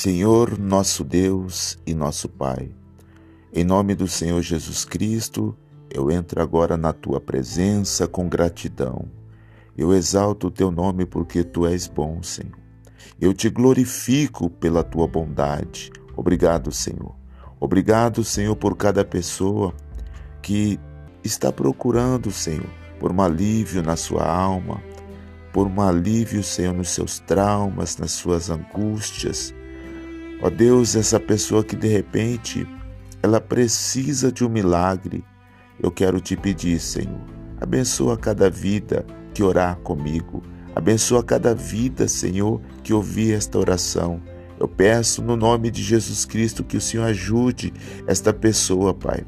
Senhor, nosso Deus e nosso Pai, em nome do Senhor Jesus Cristo, eu entro agora na Tua presença com gratidão. Eu exalto o Teu nome porque Tu és bom, Senhor. Eu Te glorifico pela Tua bondade. Obrigado, Senhor. Obrigado, Senhor, por cada pessoa que está procurando, Senhor, por um alívio na sua alma, por um alívio, Senhor, nos seus traumas, nas suas angústias. Ó Deus, essa pessoa que de repente ela precisa de um milagre, eu quero Te pedir, Senhor, abençoa cada vida que orar comigo, abençoa cada vida, Senhor, que ouvir esta oração. Eu peço no nome de Jesus Cristo que o Senhor ajude esta pessoa, Pai,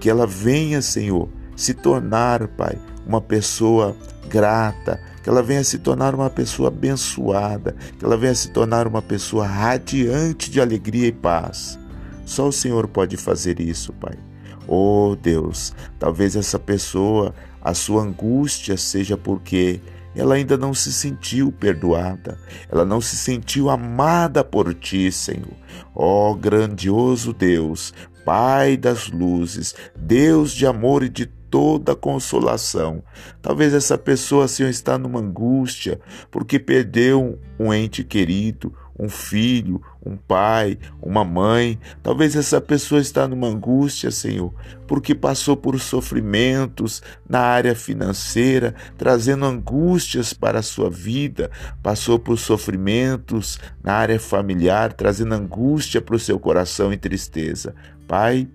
que ela venha, Senhor, se tornar, Pai, uma pessoa grata, que ela venha se tornar uma pessoa abençoada, que ela venha se tornar uma pessoa radiante de alegria e paz. Só o Senhor pode fazer isso, Pai. Oh, Deus, talvez essa pessoa, a sua angústia seja porque ela ainda não se sentiu perdoada, ela não se sentiu amada por Ti, Senhor. Ó, grandioso Deus, Pai das luzes, Deus de amor e de toda consolação. Talvez essa pessoa, Senhor, está numa angústia porque perdeu um ente querido, um filho, um pai, uma mãe. Talvez essa pessoa está numa angústia, Senhor, porque passou por sofrimentos na área financeira, trazendo angústias para a sua vida, passou por sofrimentos na área familiar, trazendo angústia para o seu coração e tristeza. Pai,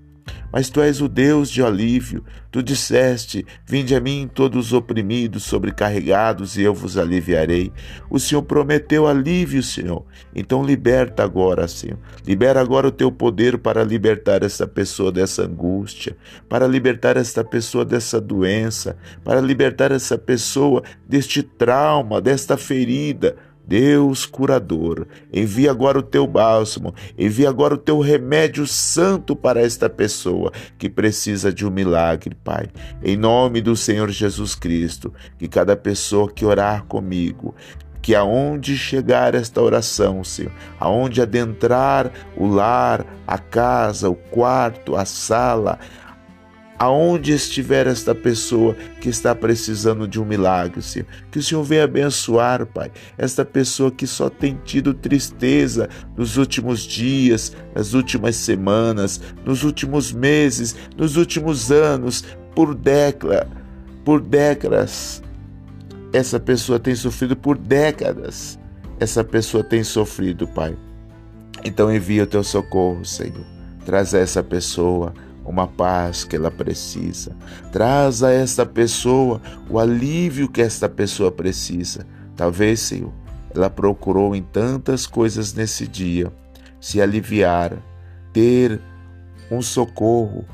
mas Tu és o Deus de alívio. Tu disseste: vinde a mim todos os oprimidos, sobrecarregados, e eu vos aliviarei. O Senhor prometeu alívio, Senhor. Então liberta agora, Senhor. Libera agora o Teu poder para libertar essa pessoa dessa angústia, para libertar essa pessoa dessa doença, para libertar essa pessoa deste trauma, desta ferida. Deus curador, envia agora o Teu bálsamo, envia agora o Teu remédio santo para esta pessoa que precisa de um milagre, Pai. Em nome do Senhor Jesus Cristo, que cada pessoa que orar comigo, que aonde chegar esta oração, Senhor, aonde adentrar o lar, a casa, o quarto, a sala, aonde estiver esta pessoa que está precisando de um milagre, Senhor, que o Senhor venha abençoar, Pai, esta pessoa que só tem tido tristeza nos últimos dias, nas últimas semanas, nos últimos meses, nos últimos anos, por décadas. Essa pessoa tem sofrido por décadas. Essa pessoa tem sofrido, Pai. Então envia o Teu socorro, Senhor. Traz a essa pessoa uma paz que ela precisa. Traz a esta pessoa o alívio que esta pessoa precisa. Talvez, Senhor, ela procurou em tantas coisas nesse dia se aliviar, ter um socorro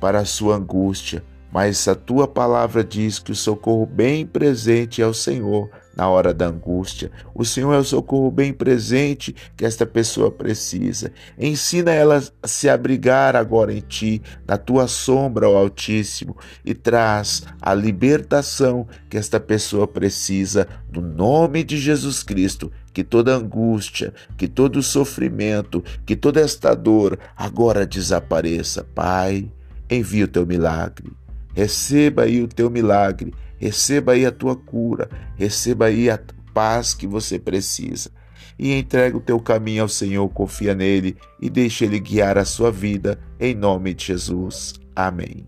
para a sua angústia, mas a Tua palavra diz que o socorro bem presente é o Senhor na hora da angústia. O Senhor é o socorro bem presente que esta pessoa precisa. Ensina ela a se abrigar agora em Ti, na Tua sombra, ó Altíssimo, e traz a libertação que esta pessoa precisa, no nome de Jesus Cristo. Que toda angústia, que todo sofrimento, que toda esta dor agora desapareça. Pai, envia o Teu milagre. Receba aí o Teu milagre. Receba aí a Tua cura, receba aí a paz que você precisa. E entrega o teu caminho ao Senhor, confia nele e deixa Ele guiar a sua vida, em nome de Jesus. Amém.